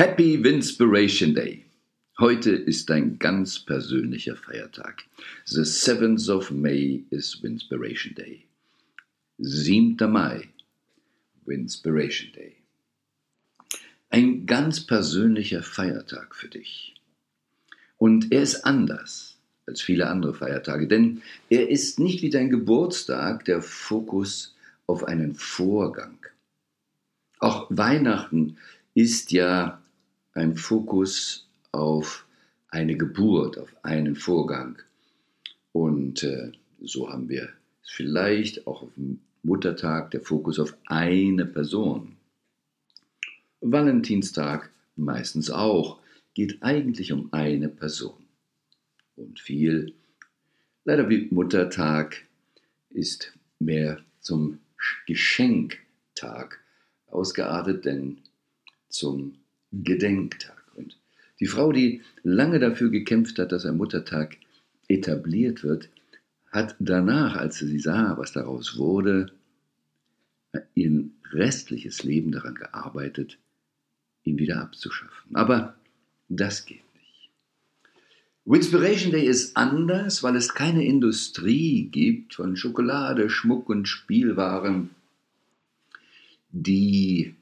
Happy Winspiration Day! Heute ist ein ganz persönlicher Feiertag. The 7th of May is Winspiration Day. 7. Mai, Winspiration Day. Ein ganz persönlicher Feiertag für dich. Und er ist anders als viele andere Feiertage, denn er ist nicht wie dein Geburtstag der Fokus auf einen Vorgang. Auch Weihnachten ist ja ein Fokus auf eine Geburt, auf einen Vorgang. Und so haben wir vielleicht auch auf dem Muttertag der Fokus auf eine Person. Valentinstag meistens auch, geht eigentlich um eine Person. Und viel, leider wie Muttertag, ist mehr zum Geschenktag ausgeartet, denn zum Gedenktag. Und die Frau, die lange dafür gekämpft hat, dass ein Muttertag etabliert wird, hat danach, als sie sah, was daraus wurde, ihr restliches Leben daran gearbeitet, ihn wieder abzuschaffen. Aber das geht nicht. Winspiration Day ist anders, weil es keine Industrie gibt von Schokolade, Schmuck und Spielwaren, die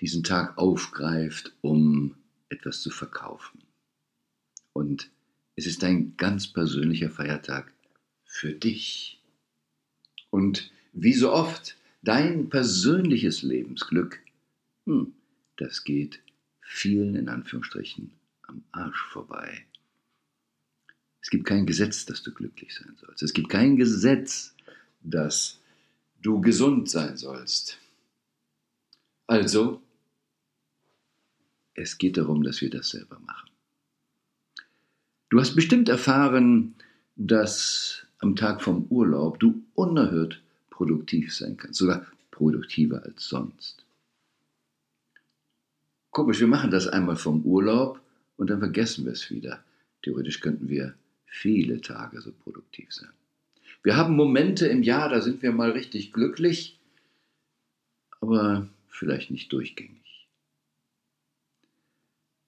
diesen Tag aufgreift, um etwas zu verkaufen. Und es ist ein ganz persönlicher Feiertag für dich. Und wie so oft, dein persönliches Lebensglück, das geht vielen in Anführungsstrichen am Arsch vorbei. Es gibt kein Gesetz, dass du glücklich sein sollst. Es gibt kein Gesetz, dass du gesund sein sollst. Also, es geht darum, dass wir das selber machen. Du hast bestimmt erfahren, dass am Tag vom Urlaub du unerhört produktiv sein kannst, sogar produktiver als sonst. Komisch, wir machen das einmal vom Urlaub und dann vergessen wir es wieder. Theoretisch könnten wir viele Tage so produktiv sein. Wir haben Momente im Jahr, da sind wir mal richtig glücklich, aber vielleicht nicht durchgängig.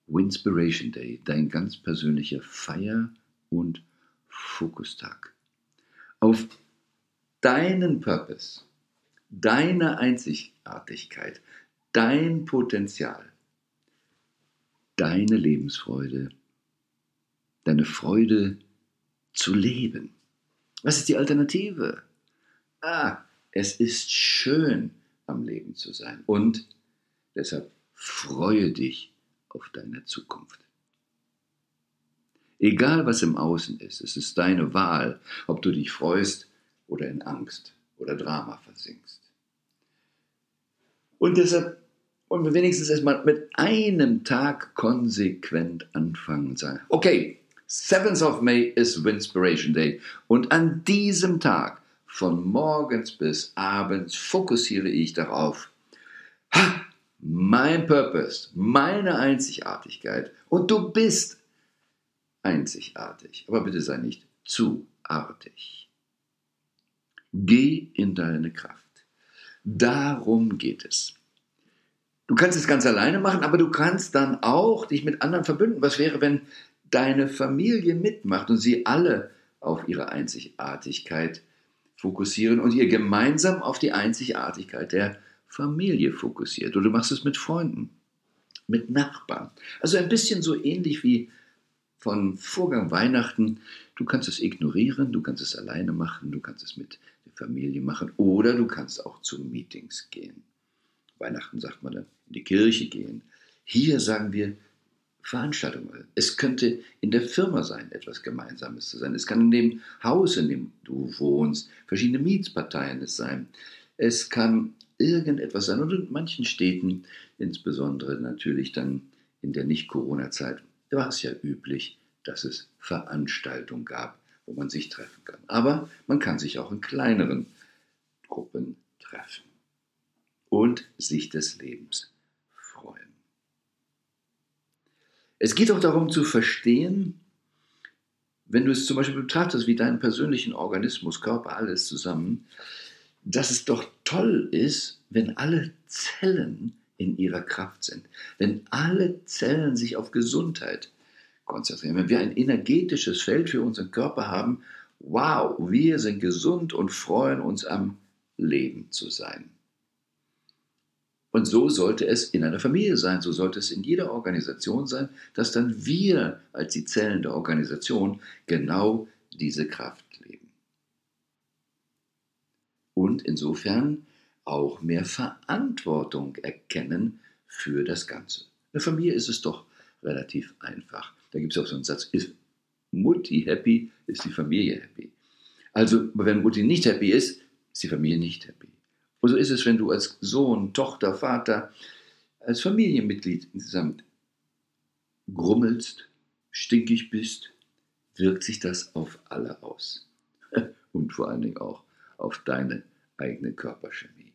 Winspiration Day, dein ganz persönlicher Feier- und Fokustag. Auf deinen Purpose, deine Einzigartigkeit, dein Potenzial, deine Lebensfreude, deine Freude zu leben. Was ist die Alternative? Es ist schön, am Leben zu sein. Und deshalb freue dich auf deine Zukunft. Egal, was im Außen ist, es ist deine Wahl, ob du dich freust oder in Angst oder Drama versinkst. Und deshalb wollen wir wenigstens erstmal mit einem Tag konsequent anfangen und sagen, okay, 7th of May ist Winspiration Day und an diesem Tag von morgens bis abends fokussiere ich darauf, mein Purpose, meine Einzigartigkeit. Und du bist einzigartig. Aber bitte sei nicht zu artig. Geh in deine Kraft. Darum geht es. Du kannst es ganz alleine machen, aber du kannst dann auch dich mit anderen verbünden. Was wäre, wenn deine Familie mitmacht und sie alle auf ihre Einzigartigkeit fokussieren und ihr gemeinsam auf die Einzigartigkeit der Familie fokussiert, oder du machst es mit Freunden, mit Nachbarn. Also ein bisschen so ähnlich wie von Vorgang Weihnachten. Du kannst es ignorieren, du kannst es alleine machen, du kannst es mit der Familie machen oder du kannst auch zu Meetings gehen. Weihnachten sagt man dann, in die Kirche gehen. Hier sagen wir Veranstaltungen. Es könnte in der Firma sein, etwas Gemeinsames zu sein. Es kann in dem Haus, in dem du wohnst, verschiedene Mietsparteien es sein. Es kann irgendetwas sein. Und in manchen Städten, insbesondere natürlich dann in der Nicht-Corona-Zeit, war es ja üblich, dass es Veranstaltungen gab, wo man sich treffen kann. Aber man kann sich auch in kleineren Gruppen treffen und sich des Lebens freuen. Es geht auch darum zu verstehen, wenn du es zum Beispiel betrachtest, wie deinen persönlichen Organismus, Körper, alles zusammen, dass es doch toll ist, wenn alle Zellen in ihrer Kraft sind. Wenn alle Zellen sich auf Gesundheit konzentrieren, wenn wir ein energetisches Feld für unseren Körper haben, wow, wir sind gesund und freuen uns am Leben zu sein. Und so sollte es in einer Familie sein, so sollte es in jeder Organisation sein, dass dann wir als die Zellen der Organisation genau diese Kraft leben. Und insofern auch mehr Verantwortung erkennen für das Ganze. In der Familie ist es doch relativ einfach. Da gibt es auch so einen Satz, ist Mutti happy, ist die Familie happy. Also wenn Mutti nicht happy ist, ist die Familie nicht happy. Und so ist es, wenn du als Sohn, Tochter, Vater, als Familienmitglied insgesamt grummelst, stinkig bist, wirkt sich das auf alle aus. Und vor allen Dingen auch auf deine eigene Körperchemie.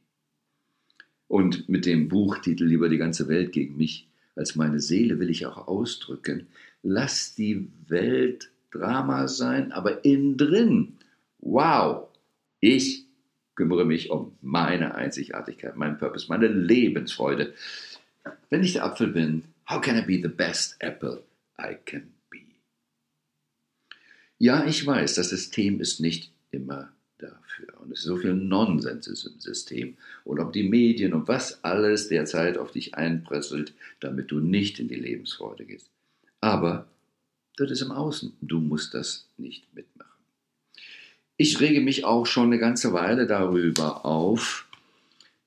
Und mit dem Buchtitel "Lieber die ganze Welt gegen mich als meine Seele" will ich auch ausdrücken, lass die Welt Drama sein, aber innen drin, wow, ich kümmere mich um meine Einzigartigkeit, meinen Purpose, meine Lebensfreude. Wenn ich der Apfel bin, how can I be the best apple I can be? Ja, ich weiß, das System ist nicht immer dafür. Und es ist so viel Nonsens im System. Und ob die Medien und was alles derzeit auf dich einpresselt, damit du nicht in die Lebensfreude gehst. Aber das ist im Außen. Du musst das nicht mitmachen. Ich rege mich auch schon eine ganze Weile darüber auf,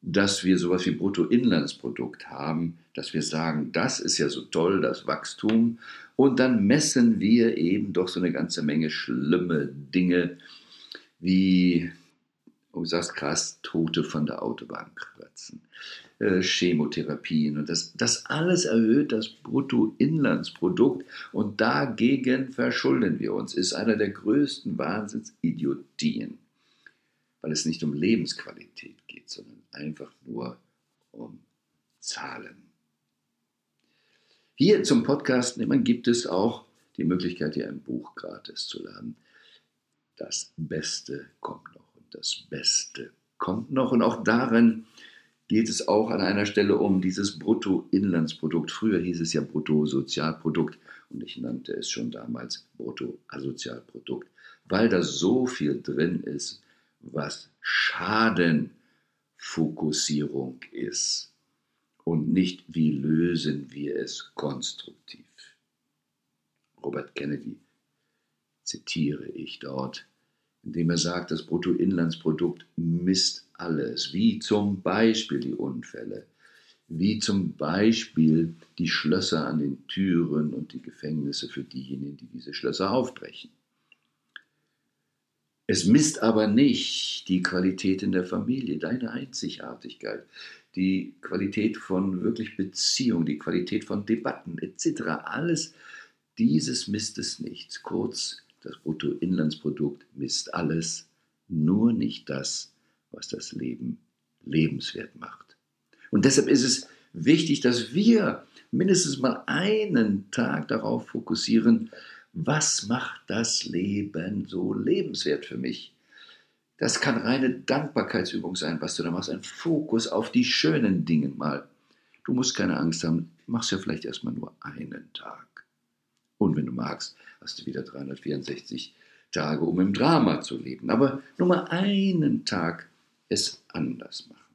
dass wir sowas wie Bruttoinlandsprodukt haben, dass wir sagen, das ist ja so toll, das Wachstum, und dann messen wir eben doch so eine ganze Menge schlimme Dinge wie, du sagst krass, Tote von der Autobahn kratzen, Chemotherapien und das alles erhöht das Bruttoinlandsprodukt und dagegen verschulden wir uns. Ist einer der größten Wahnsinnsidiotien, weil es nicht um Lebensqualität geht, sondern einfach nur um Zahlen. Hier zum Podcast gibt es auch die Möglichkeit, hier ein Buch gratis zu laden. Das Beste kommt noch und das Beste kommt noch, und auch darin geht es auch an einer Stelle um dieses Bruttoinlandsprodukt. Früher hieß es ja Bruttosozialprodukt und ich nannte es schon damals Bruttoasozialprodukt, weil da so viel drin ist, was Schadenfokussierung ist und nicht, wie lösen wir es konstruktiv. Robert Kennedy zitiere ich dort, indem er sagt, das Bruttoinlandsprodukt misst alles, wie zum Beispiel die Unfälle, wie zum Beispiel die Schlösser an den Türen und die Gefängnisse für diejenigen, die diese Schlösser aufbrechen. Es misst aber nicht die Qualität in der Familie, deine Einzigartigkeit, die Qualität von wirklich Beziehung, die Qualität von Debatten etc. Alles dieses misst es nicht. Kurz, das Bruttoinlandsprodukt misst alles, nur nicht das, was das Leben lebenswert macht. Und deshalb ist es wichtig, dass wir mindestens mal einen Tag darauf fokussieren, was macht das Leben so lebenswert für mich? Das kann reine Dankbarkeitsübung sein, was du da machst, ein Fokus auf die schönen Dinge mal. Du musst keine Angst haben, machst ja vielleicht erstmal nur einen Tag. Und wenn du magst, hast du wieder 364 Tage, um im Drama zu leben. Aber nur mal einen Tag es anders machen.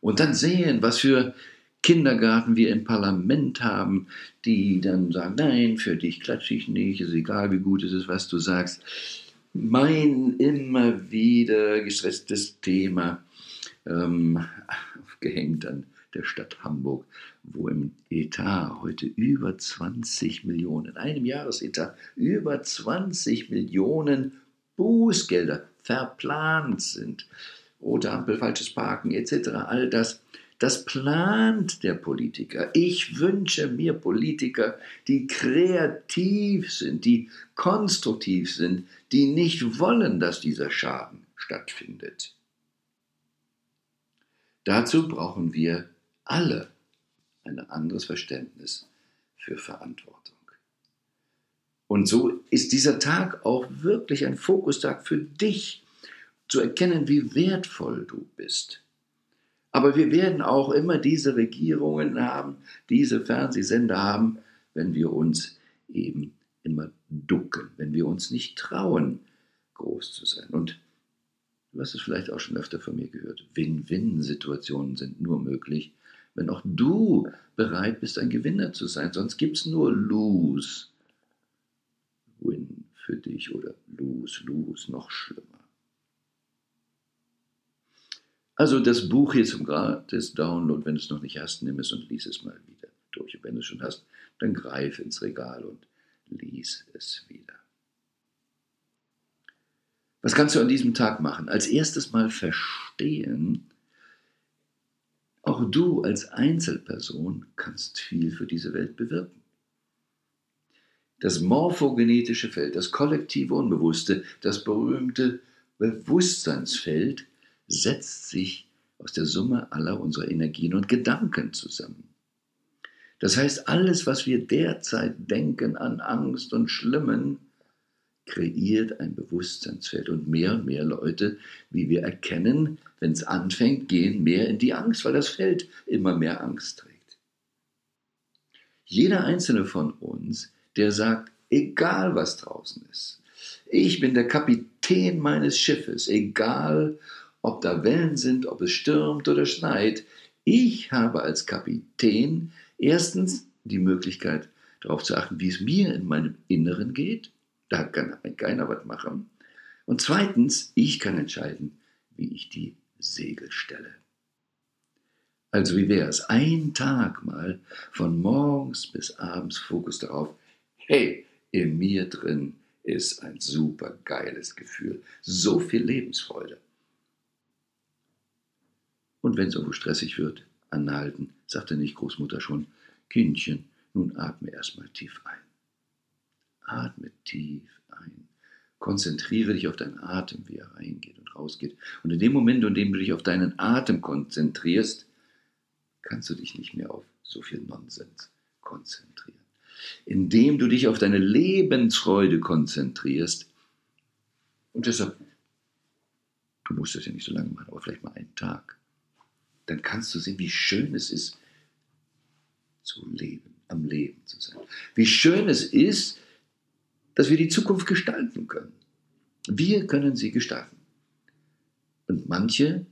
Und dann sehen, was für Kindergarten wir im Parlament haben, die dann sagen, nein, für dich klatsche ich nicht, ist egal, wie gut es ist, was du sagst. Mein immer wieder gestresstes Thema, aufgehängt an der Stadt Hamburg, wo im Etat heute über 20 Millionen, in einem Jahresetat, über 20 Millionen Bußgelder verplant sind. Rote Ampel, falsches Parken etc., all das, das plant der Politiker. Ich wünsche mir Politiker, die kreativ sind, die konstruktiv sind, die nicht wollen, dass dieser Schaden stattfindet. Dazu brauchen wir alle ein anderes Verständnis für Verantwortung. Und so ist dieser Tag auch wirklich ein Fokustag für dich, zu erkennen, wie wertvoll du bist. Aber wir werden auch immer diese Regierungen haben, diese Fernsehsender haben, wenn wir uns eben immer ducken, wenn wir uns nicht trauen, groß zu sein. Und du hast es vielleicht auch schon öfter von mir gehört, Win-Win-Situationen sind nur möglich, wenn auch du bereit bist, ein Gewinner zu sein. Sonst gibt es nur Lose-Win für dich oder Lose-Lose, noch schlimmer. Also das Buch hier zum Gratis-Download, wenn du es noch nicht hast, nimm es und lies es mal wieder durch. Und wenn du es schon hast, dann greif ins Regal und lies es wieder. Was kannst du an diesem Tag machen? Als erstes mal verstehen, auch du als Einzelperson kannst viel für diese Welt bewirken. Das morphogenetische Feld, das kollektive Unbewusste, das berühmte Bewusstseinsfeld, setzt sich aus der Summe aller unserer Energien und Gedanken zusammen. Das heißt, alles, was wir derzeit denken an Angst und Schlimmen, kreiert ein Bewusstseinsfeld. Und mehr Leute, wie wir erkennen, wenn es anfängt, gehen mehr in die Angst, weil das Feld immer mehr Angst trägt. Jeder Einzelne von uns, der sagt, egal was draußen ist, ich bin der Kapitän meines Schiffes, egal ob da Wellen sind, ob es stürmt oder schneit, ich habe als Kapitän erstens die Möglichkeit, darauf zu achten, wie es mir in meinem Inneren geht. Da kann keiner was machen. Und zweitens, ich kann entscheiden, wie ich die Segel stelle. Also wie wäre es, einen Tag mal von morgens bis abends Fokus darauf, hey, in mir drin ist ein super geiles Gefühl, so viel Lebensfreude. Und wenn es irgendwo stressig wird, anhalten, sagte nicht Großmutter schon, Kindchen, nun atme erstmal tief ein. Atme tief ein. Konzentriere dich auf deinen Atem, wie er reingeht und rausgeht. Und in dem Moment, in dem du dich auf deinen Atem konzentrierst, kannst du dich nicht mehr auf so viel Nonsens konzentrieren. Indem du dich auf deine Lebensfreude konzentrierst, und deshalb, du musst das ja nicht so lange machen, aber vielleicht mal einen Tag, dann kannst du sehen, wie schön es ist, zu leben, am Leben zu sein. Wie schön es ist, dass wir die Zukunft gestalten können. Wir können sie gestalten. Und manche,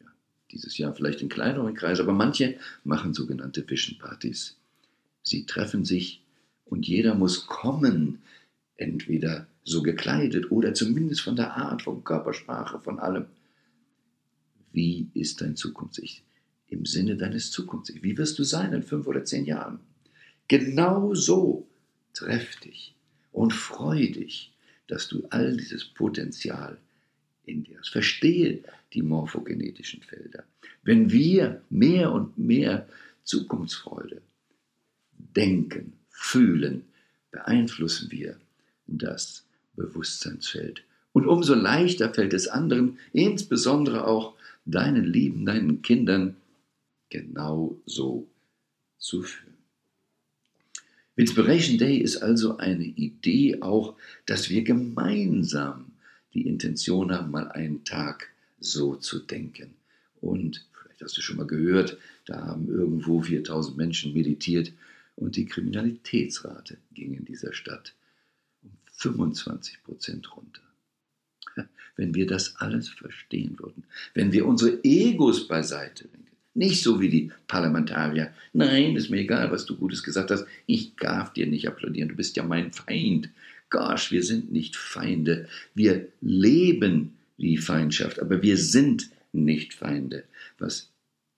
ja, dieses Jahr vielleicht in kleineren Kreisen, aber manche machen sogenannte Vision-Partys. Sie treffen sich und jeder muss kommen, entweder so gekleidet oder zumindest von der Art, von Körpersprache, von allem. Wie ist dein Zukunfts-Ich? Im Sinne deines Zukunfts-Ich. Wie wirst du sein in 5 oder 10 Jahren? Genau so treff dich. Und freu dich, dass du all dieses Potenzial in dir hast. Verstehe die morphogenetischen Felder. Wenn wir mehr und mehr Zukunftsfreude denken, fühlen, beeinflussen wir das Bewusstseinsfeld. Und umso leichter fällt es anderen, insbesondere auch deinen Lieben, deinen Kindern, genau so zu fühlen. Winspiration Day ist also eine Idee auch, dass wir gemeinsam die Intention haben, mal einen Tag so zu denken. Und vielleicht hast du schon mal gehört, da haben irgendwo 4000 Menschen meditiert und die Kriminalitätsrate ging in dieser Stadt um 25% runter. Wenn wir das alles verstehen würden, wenn wir unsere Egos beiseite legen, nicht so wie die Parlamentarier. Nein, ist mir egal, was du Gutes gesagt hast. Ich darf dir nicht applaudieren. Du bist ja mein Feind. Gosh, wir sind nicht Feinde. Wir leben die Feindschaft, aber wir sind nicht Feinde. Was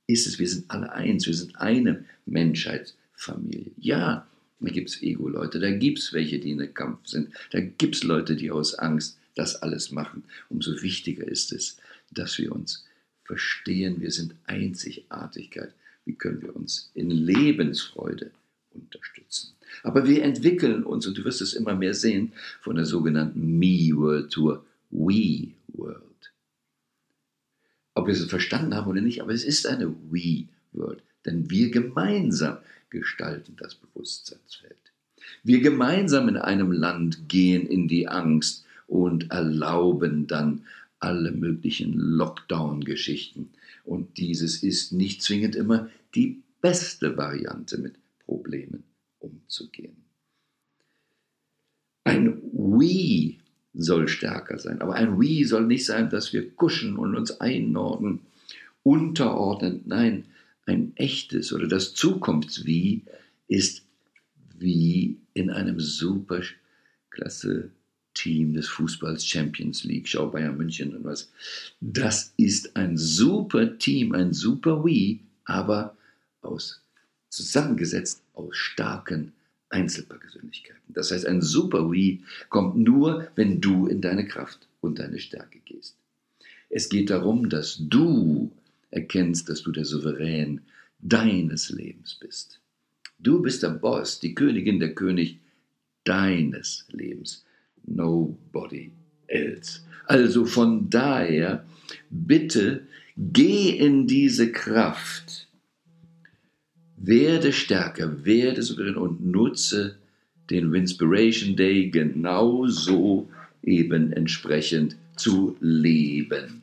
ist es? Wir sind alle eins. Wir sind eine Menschheitsfamilie. Ja, da gibt es Ego-Leute. Da gibt es welche, die in einem Kampf sind. Da gibt es Leute, die aus Angst das alles machen. Umso wichtiger ist es, dass wir uns verstehen, wir sind Einzigartigkeit. Wie können wir uns in Lebensfreude unterstützen? Aber wir entwickeln uns, und du wirst es immer mehr sehen, von der sogenannten Me-World zur We-World. Ob wir es verstanden haben oder nicht, aber es ist eine We-World. Denn wir gemeinsam gestalten das Bewusstseinsfeld. Wir gemeinsam in einem Land gehen in die Angst und erlauben dann alle möglichen Lockdown-Geschichten Und dieses ist nicht zwingend immer die beste Variante, mit Problemen umzugehen. Ein We soll stärker sein, aber ein We soll nicht sein, dass wir kuschen und uns einordnen, unterordnen. Nein, ein echtes oder das Zukunfts-Wie ist wie in einem Superklasse-Team des Fußballs Champions League. Schau Bayern München und was. Das ist ein super Team, ein super Wie, aber zusammengesetzt aus starken Einzelpersönlichkeiten. Das heißt, ein super Wie kommt nur, wenn du in deine Kraft und deine Stärke gehst. Es geht darum, dass du erkennst, dass du der Souverän deines Lebens bist. Du bist der Boss, die Königin, der König deines Lebens. Nobody else. Also von daher, bitte geh in diese Kraft. Werde stärker, werde souverän und nutze den Winspiration Day genauso eben entsprechend zu leben.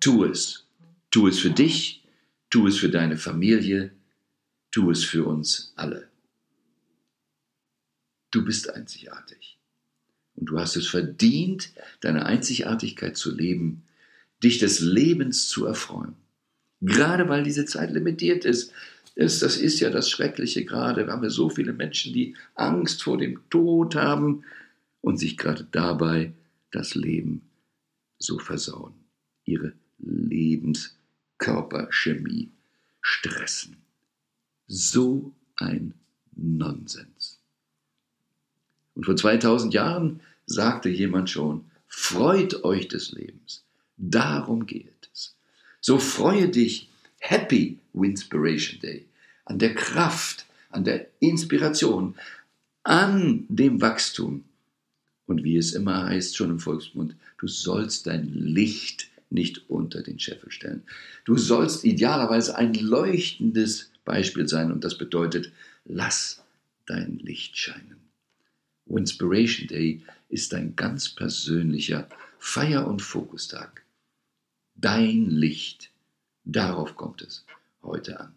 Tu es. Tu es für dich, tu es für deine Familie, tu es für uns alle. Du bist einzigartig und du hast es verdient, deine Einzigartigkeit zu leben, dich des Lebens zu erfreuen. Gerade weil diese Zeit limitiert ist. Das ist ja das Schreckliche gerade. Wir haben ja so viele Menschen, die Angst vor dem Tod haben und sich gerade dabei das Leben so versauen. Ihre Lebenskörperchemie stressen. So ein Nonsens. Und vor 2000 Jahren sagte jemand schon, freut euch des Lebens. Darum geht es. So freue dich. Happy Winspiration Day. An der Kraft, an der Inspiration, an dem Wachstum. Und wie es immer heißt, schon im Volksmund, du sollst dein Licht nicht unter den Scheffel stellen. Du sollst idealerweise ein leuchtendes Beispiel sein und das bedeutet, lass dein Licht scheinen. Winspiration Day ist ein ganz persönlicher Feier- und Fokustag. Dein Licht, darauf kommt es heute an.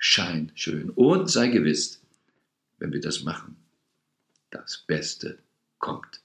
Schein schön und sei gewiss, wenn wir das machen, das Beste kommt.